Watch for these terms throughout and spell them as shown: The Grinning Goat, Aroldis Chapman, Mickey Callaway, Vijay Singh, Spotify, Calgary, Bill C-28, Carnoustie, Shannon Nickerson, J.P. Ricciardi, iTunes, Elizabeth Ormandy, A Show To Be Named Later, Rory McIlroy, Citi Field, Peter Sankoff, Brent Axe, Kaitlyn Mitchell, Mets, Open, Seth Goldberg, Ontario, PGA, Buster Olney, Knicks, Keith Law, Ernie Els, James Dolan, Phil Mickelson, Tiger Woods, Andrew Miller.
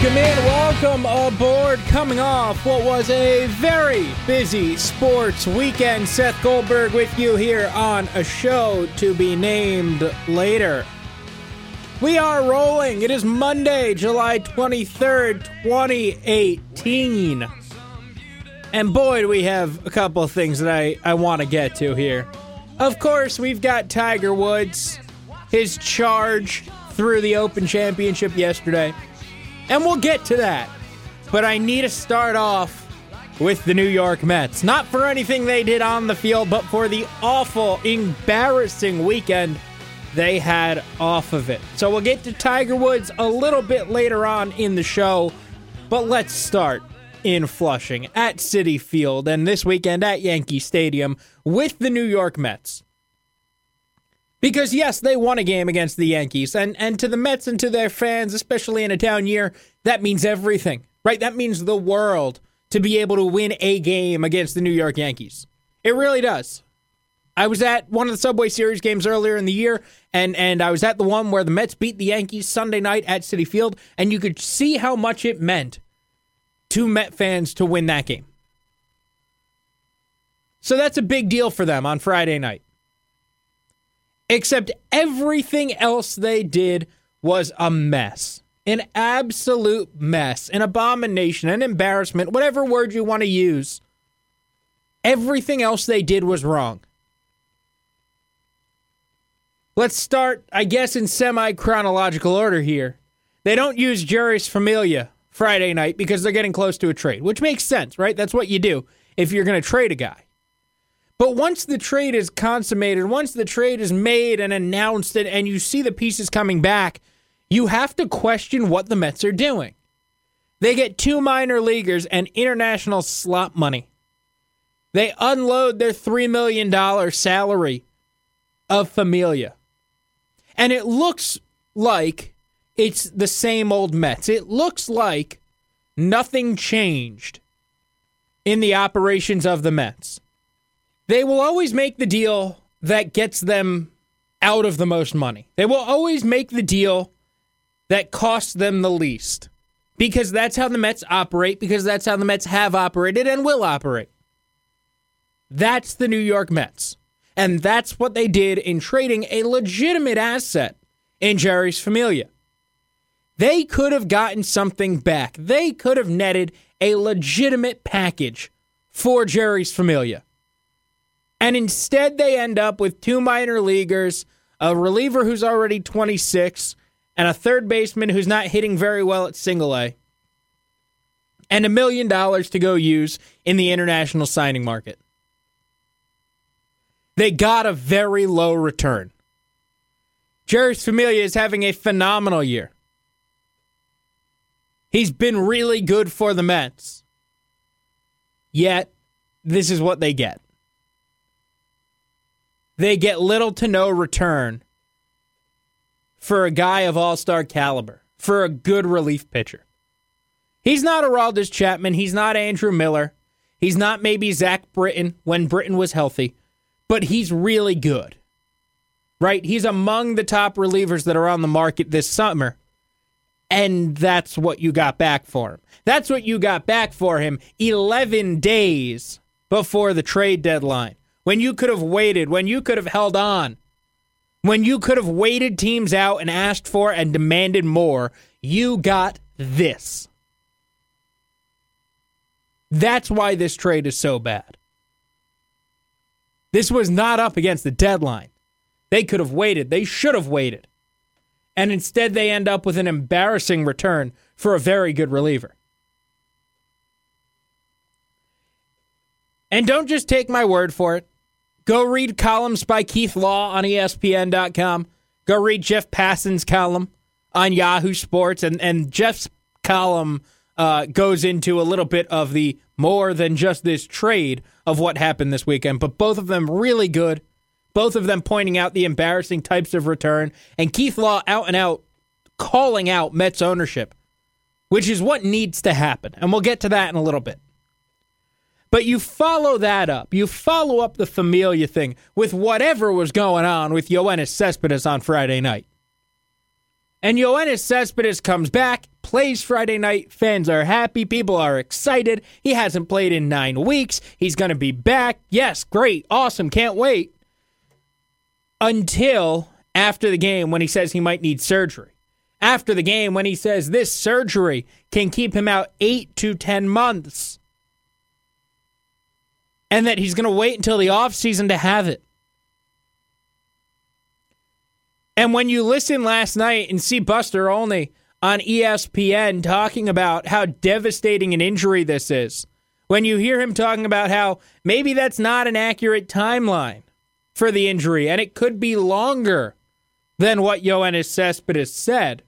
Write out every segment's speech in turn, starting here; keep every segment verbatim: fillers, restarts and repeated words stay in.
Welcome in, welcome aboard. Coming off what was a very busy sports weekend, Seth Goldberg with you here on a show to be named later. We are rolling. It is Monday, July twenty-third, twenty eighteen. And boy, do we have a couple of things that I, I want to get to here. Of course, we've got Tiger Woods, his charge through the Open Championship yesterday. And we'll get to that. But I need to start off with the New York Mets. Not for anything they did on the field, but for the awful, embarrassing weekend they had off of it. So we'll get to Tiger Woods a little bit later on in the show. But let's start in Flushing at Citi Field and this weekend at Yankee Stadium with the New York Mets. Because, yes, they won a game against the Yankees. And, and to the Mets and to their fans, especially in a down year, that means everything, right? That means the world to be able to win a game against the New York Yankees. It really does. I was at one of the Subway Series games earlier in the year, and, and I was at the one where the Mets beat the Yankees Sunday night at Citi Field, and you could see how much it meant to Met fans to win that game. So that's a big deal for them on Friday night. Except everything else they did was a mess. An absolute mess. An abomination. An embarrassment. Whatever word you want to use. Everything else they did was wrong. Let's start, I guess, in semi-chronological order here. They don't use Jeurys Familia Friday night because they're getting close to a trade. Which makes sense, right? That's what you do if you're going to trade a guy. But once the trade is consummated, once the trade is made and announced and, and you see the pieces coming back, you have to question what the Mets are doing. They get two minor leaguers and international slot money. They unload their three million dollars salary of Familia. And it looks like it's the same old Mets. It looks like nothing changed in the operations of the Mets. They will always make the deal that gets them out of the most money. They will always make the deal that costs them the least. Because that's how the Mets operate, because that's how the Mets have operated and will operate. That's the New York Mets. And that's what they did in trading a legitimate asset in Jeurys Familia. They could have gotten something back. They could have netted a legitimate package for Jeurys Familia. And instead, they end up with two minor leaguers, a reliever who's already twenty-six, and a third baseman who's not hitting very well at single A, and a million dollars to go use in the international signing market. They got a very low return. Jeurys Familia is having a phenomenal year. He's been really good for the Mets. Yet, this is what they get. They get little to no return for a guy of all-star caliber, for a good relief pitcher. He's not Aroldis Chapman. He's not Andrew Miller. He's not maybe Zach Britton when Britton was healthy, but he's really good, right? He's among the top relievers that are on the market this summer, and that's what you got back for him. That's what you got back for him eleven days before the trade deadline. When you could have waited, when you could have held on, when you could have waited teams out and asked for and demanded more, you got this. That's why this trade is so bad. This was not up against the deadline. They could have waited. They should have waited. And instead they end up with an embarrassing return for a very good reliever. And don't just take my word for it. Go read columns by Keith Law on E S P N dot com. Go read Jeff Passan's column on Yahoo Sports. And, and Jeff's column uh, goes into a little bit of the more than just this trade of what happened this weekend. But both of them really good. Both of them pointing out the embarrassing types of return. And Keith Law out and out calling out Mets ownership, which is what needs to happen. And we'll get to that in a little bit. But you follow that up. You follow up the Familia thing with whatever was going on with Yoenis Cespedes on Friday night. And Yoenis Cespedes comes back, plays Friday night. Fans are happy. People are excited. He hasn't played in nine weeks. He's going to be back. Yes, great, awesome, can't wait. Until after the game when he says he might need surgery. After the game when he says this surgery can keep him out eight to ten months. And that he's going to wait until the offseason to have it. And when you listen last night and see Buster Olney on E S P N talking about how devastating an injury this is, when you hear him talking about how maybe that's not an accurate timeline for the injury, and it could be longer than what Yoenis Cespedes said,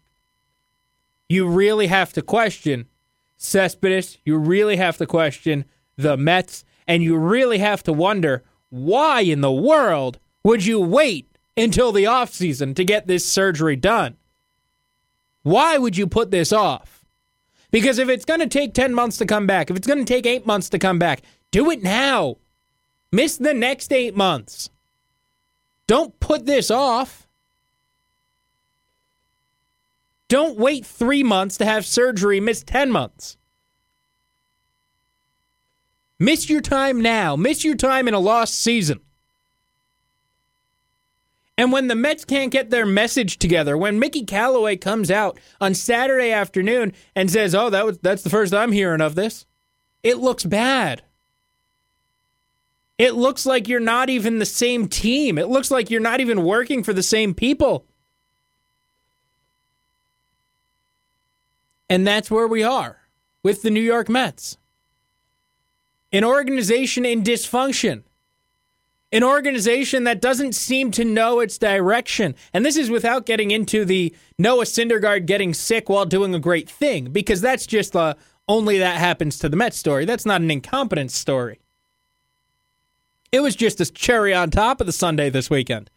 you really have to question Cespedes, you really have to question the Mets, and you really have to wonder, why in the world would you wait until the offseason to get this surgery done? Why would you put this off? Because if it's going to take ten months to come back, if it's going to take eight months to come back, do it now. Miss the next eight months. Don't put this off. Don't wait three months to have surgery. Miss ten months. Miss your time now. Miss your time in a lost season. And when the Mets can't get their message together, when Mickey Callaway comes out on Saturday afternoon and says, oh, that was, that's the first I'm hearing of this, it looks bad. It looks like you're not even the same team. It looks like you're not even working for the same people. And that's where we are with the New York Mets. An organization in dysfunction. An organization that doesn't seem to know its direction. And this is without getting into the Noah Syndergaard getting sick while doing a great thing, because that's just a only that happens to the Mets story. That's not an incompetence story. It was just a cherry on top of the sundae this weekend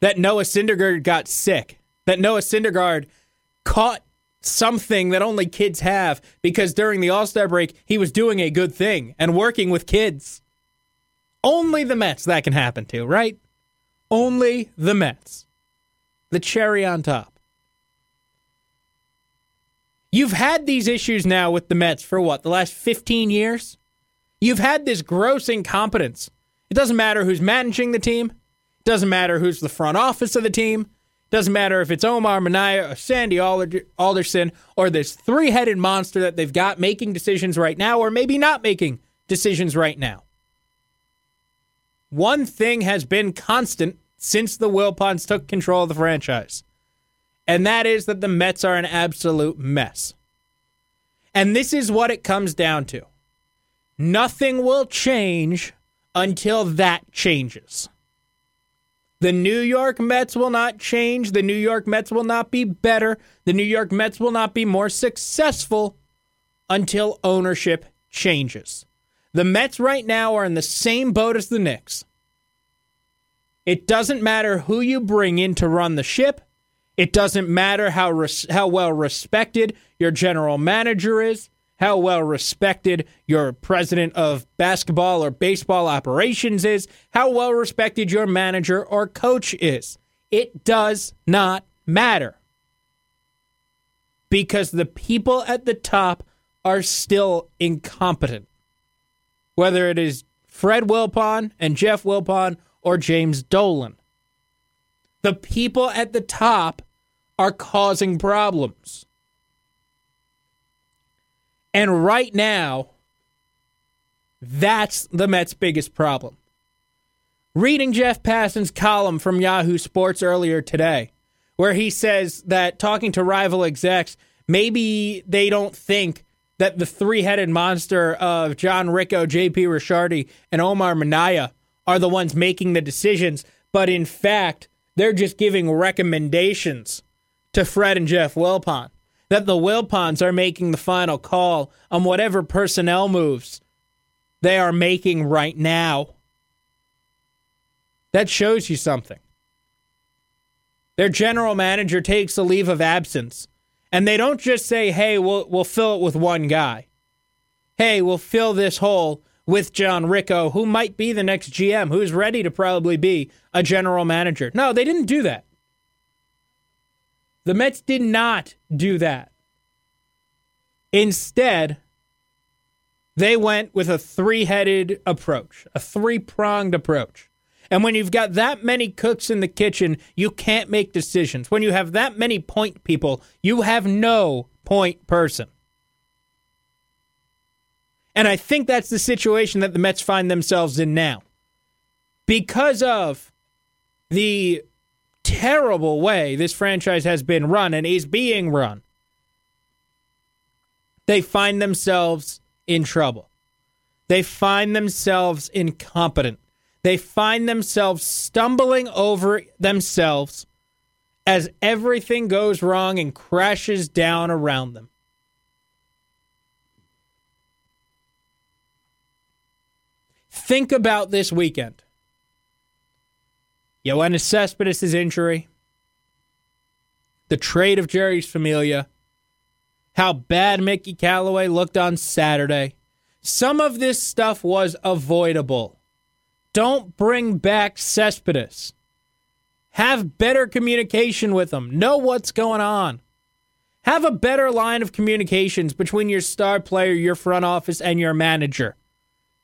that Noah Syndergaard got sick, that Noah Syndergaard caught something that only kids have because during the All-Star break, he was doing a good thing and working with kids. Only the Mets that can happen to, right? Only the Mets. The cherry on top. You've had these issues now with the Mets for what, the last fifteen years? You've had this gross incompetence. It doesn't matter who's managing the team. It doesn't matter who's the front office of the team. It doesn't matter if it's Omar Minaya or Sandy Alderson or this three-headed monster that they've got making decisions right now or maybe not making decisions right now. One thing has been constant since the Wilpons took control of the franchise, and that is that the Mets are an absolute mess. And this is what it comes down to. Nothing will change until that changes. The New York Mets will not change. The New York Mets will not be better. The New York Mets will not be more successful until ownership changes. The Mets right now are in the same boat as the Knicks. It doesn't matter who you bring in to run the ship. It doesn't matter how res- how well respected your general manager is, how well respected your president of basketball or baseball operations is, how well respected your manager or coach is. It does not matter. Because the people at the top are still incompetent. Whether it is Fred Wilpon and Jeff Wilpon or James Dolan. The people at the top are causing problems. And right now, that's the Mets' biggest problem. Reading Jeff Passan's column from Yahoo Sports earlier today, where he says that talking to rival execs, maybe they don't think that the three-headed monster of John Ricco, J P. Ricciardi, and Omar Minaya are the ones making the decisions, but in fact, they're just giving recommendations to Fred and Jeff Wilpon. That the Wilpons are making the final call on whatever personnel moves they are making right now. That shows you something. Their general manager takes a leave of absence, and they don't just say, hey, we'll, we'll fill it with one guy. Hey, we'll fill this hole with John Ricco, who might be the next G M, who's ready to probably be a general manager. No, they didn't do that. The Mets did not do that. Instead, they went with a three-headed approach, a three-pronged approach. And when you've got that many cooks in the kitchen, you can't make decisions. When you have that many point people, you have no point person. And I think that's the situation that the Mets find themselves in now. Because of the terrible way this franchise has been run and is being run, they find themselves in trouble. They find themselves incompetent. They find themselves stumbling over themselves as everything goes wrong and crashes down around them. Think about this weekend. Yoenis Cespedes' injury, the trade of Jeurys Familia, how bad Mickey Callaway looked on Saturday. Some of this stuff was avoidable. Don't bring back Cespedes. Have better communication with them. Know what's going on. Have a better line of communications between your star player, your front office, and your manager.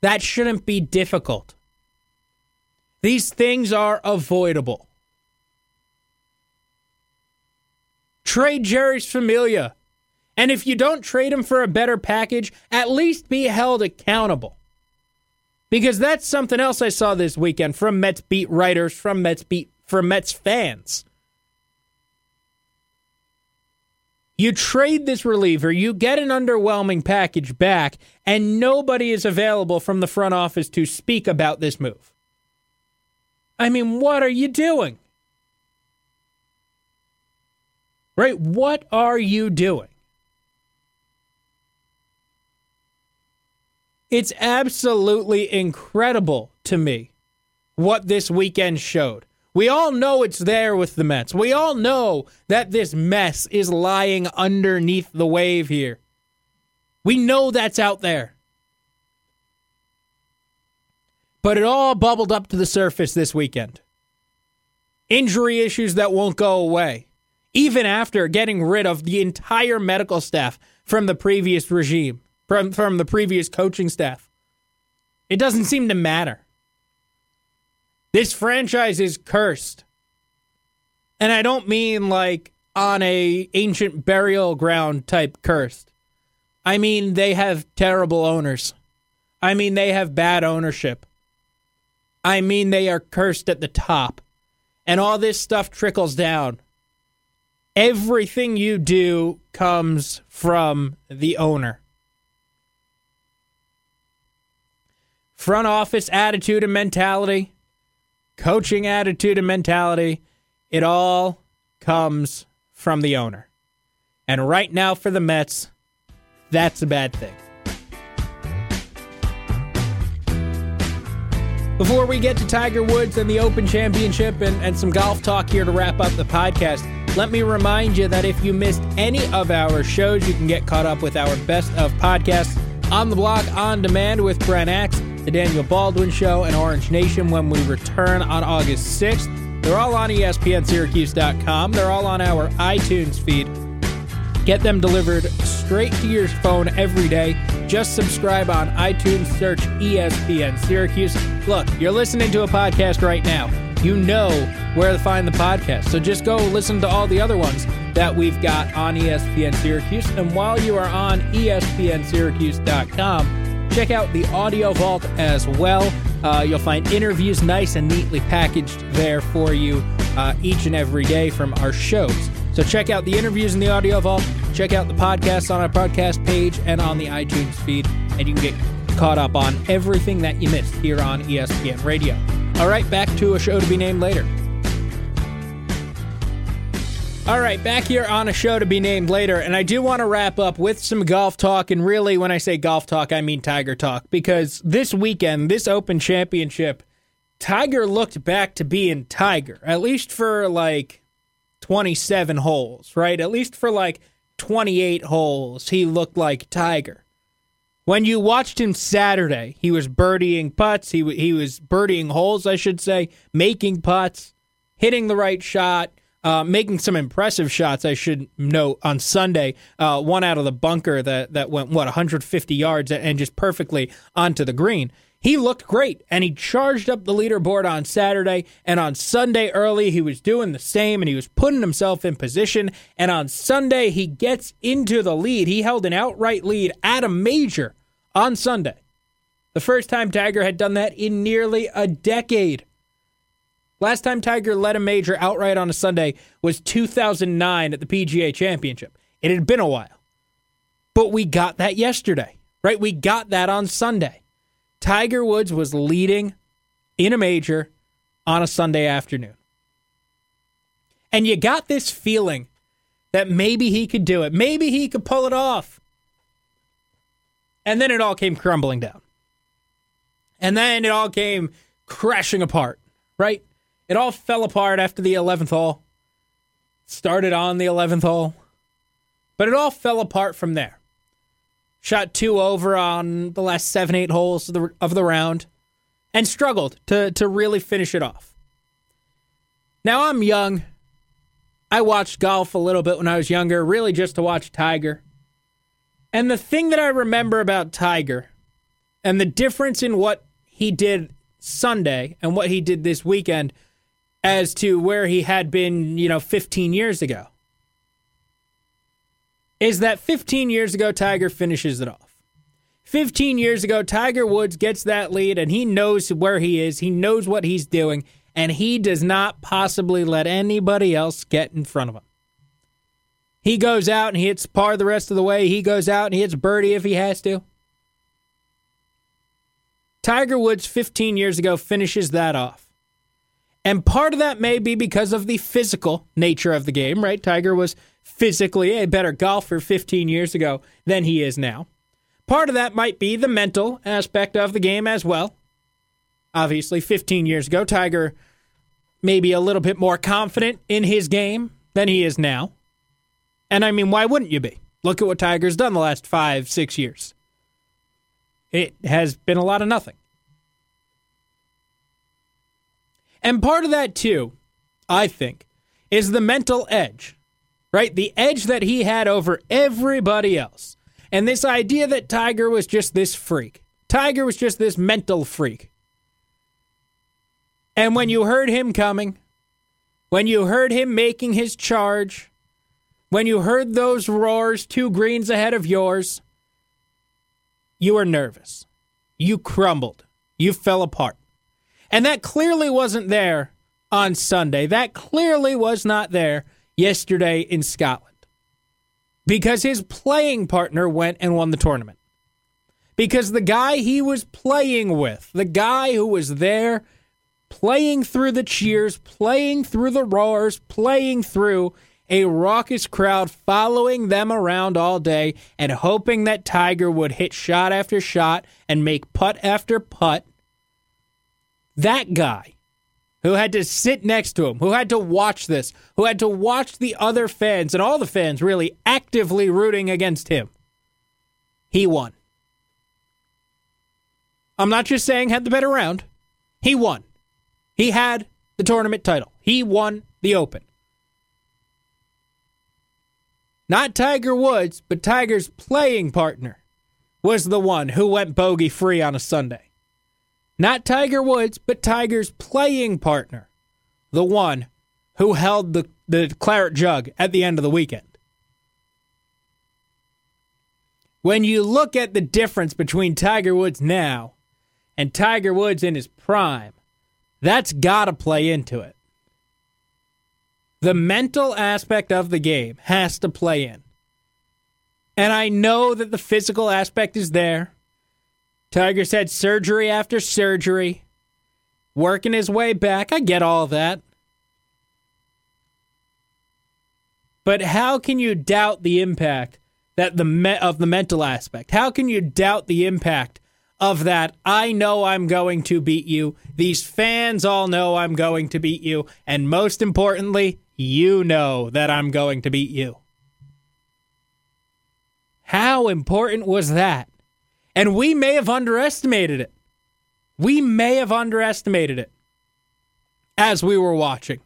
That shouldn't be difficult. These things are avoidable. Trade Jeurys Familia. And if you don't trade him for a better package, at least be held accountable. Because that's something else I saw this weekend from Mets beat writers, from Mets beat, from Mets fans. You trade this reliever, you get an underwhelming package back, and nobody is available from the front office to speak about this move. I mean, what are you doing? Right? What are you doing? It's absolutely incredible to me what this weekend showed. We all know it's there with the Mets. We all know that this mess is lying underneath the wave here. We know that's out there. But it all bubbled up to the surface this weekend. Injury issues that won't go away, even after getting rid of the entire medical staff from the previous regime, from, from the previous coaching staff. It doesn't seem to matter. This franchise is cursed. And I don't mean like on a ancient burial ground type cursed. I mean they have terrible owners. I mean they have bad ownership. I mean, they are cursed at the top. And all this stuff trickles down. Everything you do comes from the owner. Front office attitude and mentality, coaching attitude and mentality, it all comes from the owner. And right now for the Mets, that's a bad thing. Before we get to Tiger Woods and the Open Championship and, and some golf talk here to wrap up the podcast, let me remind you that if you missed any of our shows, you can get caught up with our best of podcasts on the block on demand with Brent Axe, The Daniel Baldwin Show, and Orange Nation when we return on August sixth. They're all on E S P N Syracuse dot com. They're all on our iTunes feed. Get them delivered straight to your phone every day. Just subscribe on iTunes, search E S P N Syracuse. Look, you're listening to a podcast right now. You know where to find the podcast. So just go listen to all the other ones that we've got on E S P N Syracuse. And while you are on E S P N Syracuse dot com, check out the Audio Vault as well. Uh, you'll find interviews nice and neatly packaged there for you uh, each and every day from our shows. So check out the interviews in the Audio Vault. Check out the podcasts on our podcast page and on the iTunes feed. And you can get caught up on everything that you missed here on E S P N Radio. All right, back to a show to be named later. All right, back here on a show to be named later. And I do want to wrap up with some golf talk. And really, when I say golf talk, I mean Tiger talk. Because this weekend, this Open Championship, Tiger looked back to being Tiger. At least for like twenty-seven holes, right? At least for like twenty-eight holes, he looked like Tiger. When you watched him Saturday, he was birdieing putts, he w- he was birdieing holes, I should say, making putts, hitting the right shot, uh, making some impressive shots, I should note, on Sunday. Uh, one out of the bunker that, that went, what, one hundred fifty yards and just perfectly onto the green. He looked great, and he charged up the leaderboard on Saturday, and on Sunday early he was doing the same, and he was putting himself in position, and on Sunday he gets into the lead. He held an outright lead at a major on Sunday. The first time Tiger had done that in nearly a decade. Last time Tiger led a major outright on a Sunday was two thousand nine at the P G A Championship. It had been a while. But we got that yesterday, right? We got that on Sunday. Tiger Woods was leading in a major on a Sunday afternoon. And you got this feeling that maybe he could do it. Maybe he could pull it off. And then it all came crumbling down. And then it all came crashing apart, right? It all fell apart after the eleventh hole. Started on the eleventh hole. But it all fell apart from there. Shot two over on the last seven, eight holes of the, of the round, and struggled to, to really finish it off. Now, I'm young. I watched golf a little bit when I was younger, really just to watch Tiger. And the thing that I remember about Tiger, and the difference in what he did Sunday and what he did this weekend as to where he had been, you know, fifteen years ago, is that fifteen years ago, Tiger finishes it off. fifteen years ago, Tiger Woods gets that lead, and he knows where he is. He knows what he's doing, and he does not possibly let anybody else get in front of him. He goes out and he hits par the rest of the way. He goes out and he hits birdie if he has to. Tiger Woods, fifteen years ago, finishes that off. And part of that may be because of the physical nature of the game, right? Tiger was physically a better golfer fifteen years ago than he is now. Part of that might be the mental aspect of the game as well. Obviously, fifteen years ago, Tiger may be a little bit more confident in his game than he is now. And I mean, why wouldn't you be? Look at what Tiger's done the last five, six years. It has been a lot of nothing. And part of that, too, I think, is the mental edge, right? The edge that he had over everybody else. And this idea that Tiger was just this freak. Tiger was just this mental freak. And when you heard him coming, when you heard him making his charge, when you heard those roars two greens ahead of yours, you were nervous. You crumbled. You fell apart. And that clearly wasn't there on Sunday. That clearly was not there yesterday in Scotland. Because his playing partner went and won the tournament. Because the guy he was playing with, the guy who was there playing through the cheers, playing through the roars, playing through a raucous crowd following them around all day and hoping that Tiger would hit shot after shot and make putt after putt, that guy who had to sit next to him, who had to watch this, who had to watch the other fans and all the fans really actively rooting against him, he won. I'm not just saying had the better round. He won. He had the tournament title. He won the Open. Not Tiger Woods, but Tiger's playing partner was the one who went bogey-free on a Sunday. Not Tiger Woods, but Tiger's playing partner, the one who held the, the claret jug at the end of the weekend. When you look at the difference between Tiger Woods now and Tiger Woods in his prime, that's got to play into it. The mental aspect of the game has to play in. And I know that the physical aspect is there. Tiger's had surgery after surgery, working his way back. I get all that. But how can you doubt the impact that the me- of the mental aspect? How can you doubt the impact of that, I know I'm going to beat you, these fans all know I'm going to beat you, and most importantly, you know that I'm going to beat you? How important was that? And we may have underestimated it. We may have underestimated it as we were watching.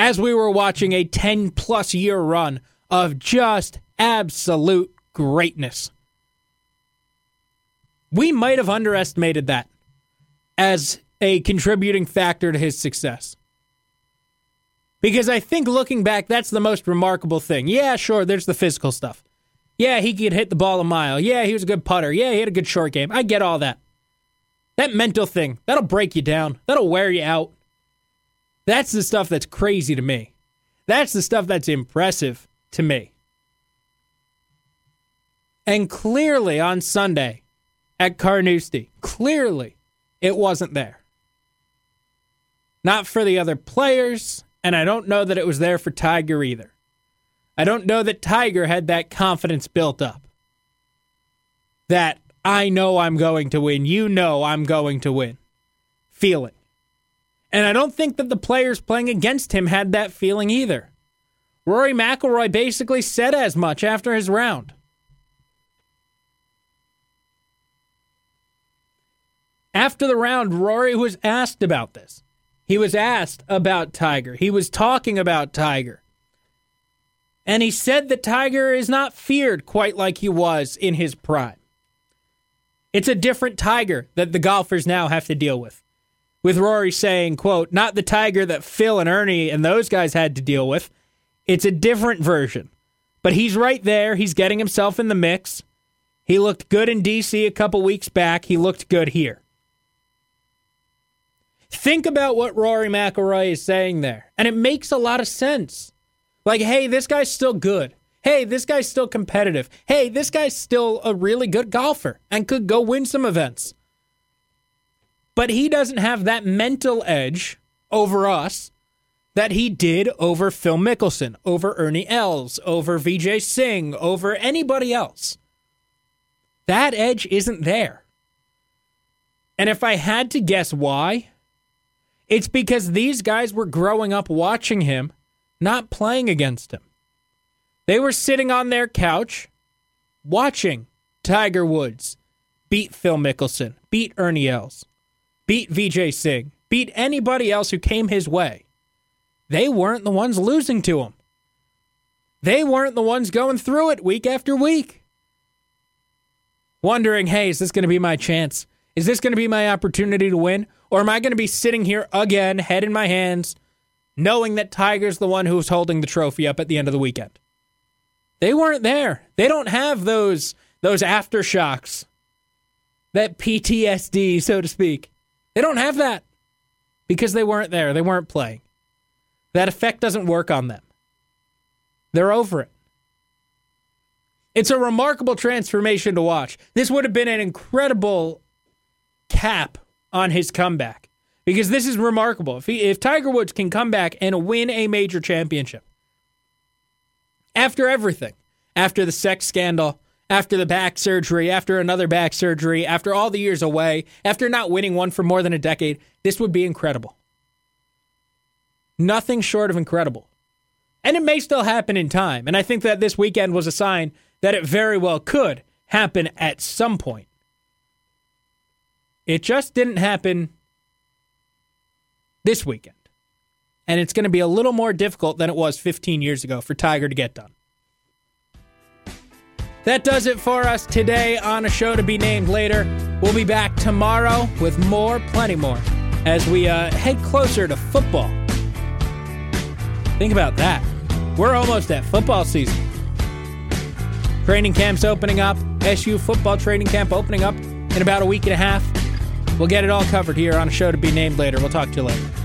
as we were watching a ten-plus year run of just absolute greatness. We might have underestimated that as a contributing factor to his success. Because I think looking back, that's the most remarkable thing. Yeah, sure, there's the physical stuff. Yeah, he could hit the ball a mile. Yeah, he was a good putter. Yeah, he had a good short game. I get all that. That mental thing, that'll break you down. That'll wear you out. That's the stuff that's crazy to me. That's the stuff that's impressive to me. And clearly on Sunday at Carnoustie, clearly it wasn't there. Not for the other players, and I don't know that it was there for Tiger either. I don't know that Tiger had that confidence built up. That I know I'm going to win. You know I'm going to win. Feeling. And I don't think that the players playing against him had that feeling either. Rory McIlroy basically said as much after his round. After the round, Rory was asked about this. He was asked about Tiger. He was talking about Tiger. And he said that Tiger is not feared quite like he was in his prime. It's a different Tiger that the golfers now have to deal with. With Rory saying, quote, not the Tiger that Phil and Ernie and those guys had to deal with. It's a different version. But he's right there. He's getting himself in the mix. He looked good in D C a couple weeks back. He looked good here. Think about what Rory McIlroy is saying there. And it makes a lot of sense. Like, hey, this guy's still good. Hey, this guy's still competitive. Hey, this guy's still a really good golfer and could go win some events. But he doesn't have that mental edge over us that he did over Phil Mickelson, over Ernie Els, over Vijay Singh, over anybody else. That edge isn't there. And if I had to guess why, it's because these guys were growing up watching him, not playing against him. They were sitting on their couch watching Tiger Woods beat Phil Mickelson, beat Ernie Els, beat Vijay Singh, beat anybody else who came his way. They weren't the ones losing to him. They weren't the ones going through it week after week. Wondering, hey, is this going to be my chance? Is this going to be my opportunity to win? Or am I going to be sitting here again, head in my hands, knowing that Tiger's the one who's holding the trophy up at the end of the weekend? They weren't there. They don't have those, those aftershocks, that P T S D, so to speak. They don't have that because they weren't there. They weren't playing. That effect doesn't work on them. They're over it. It's a remarkable transformation to watch. This would have been an incredible cap on his comeback because this is remarkable. If he, if Tiger Woods can come back and win a major championship after everything, after the sex scandal, after the back surgery, after another back surgery, after all the years away, after not winning one for more than a decade, this would be incredible. Nothing short of incredible. And it may still happen in time, and I think that this weekend was a sign that it very well could happen at some point. It just didn't happen this weekend. And it's going to be a little more difficult than it was fifteen years ago for Tiger to get done. That does it for us today on a show to be named later. We'll be back tomorrow with more, plenty more, as we uh, head closer to football. Think about that. We're almost at football season. Training camp's opening up. S U football training camp opening up in about a week and a half. We'll get it all covered here on a show to be named later. We'll talk to you later.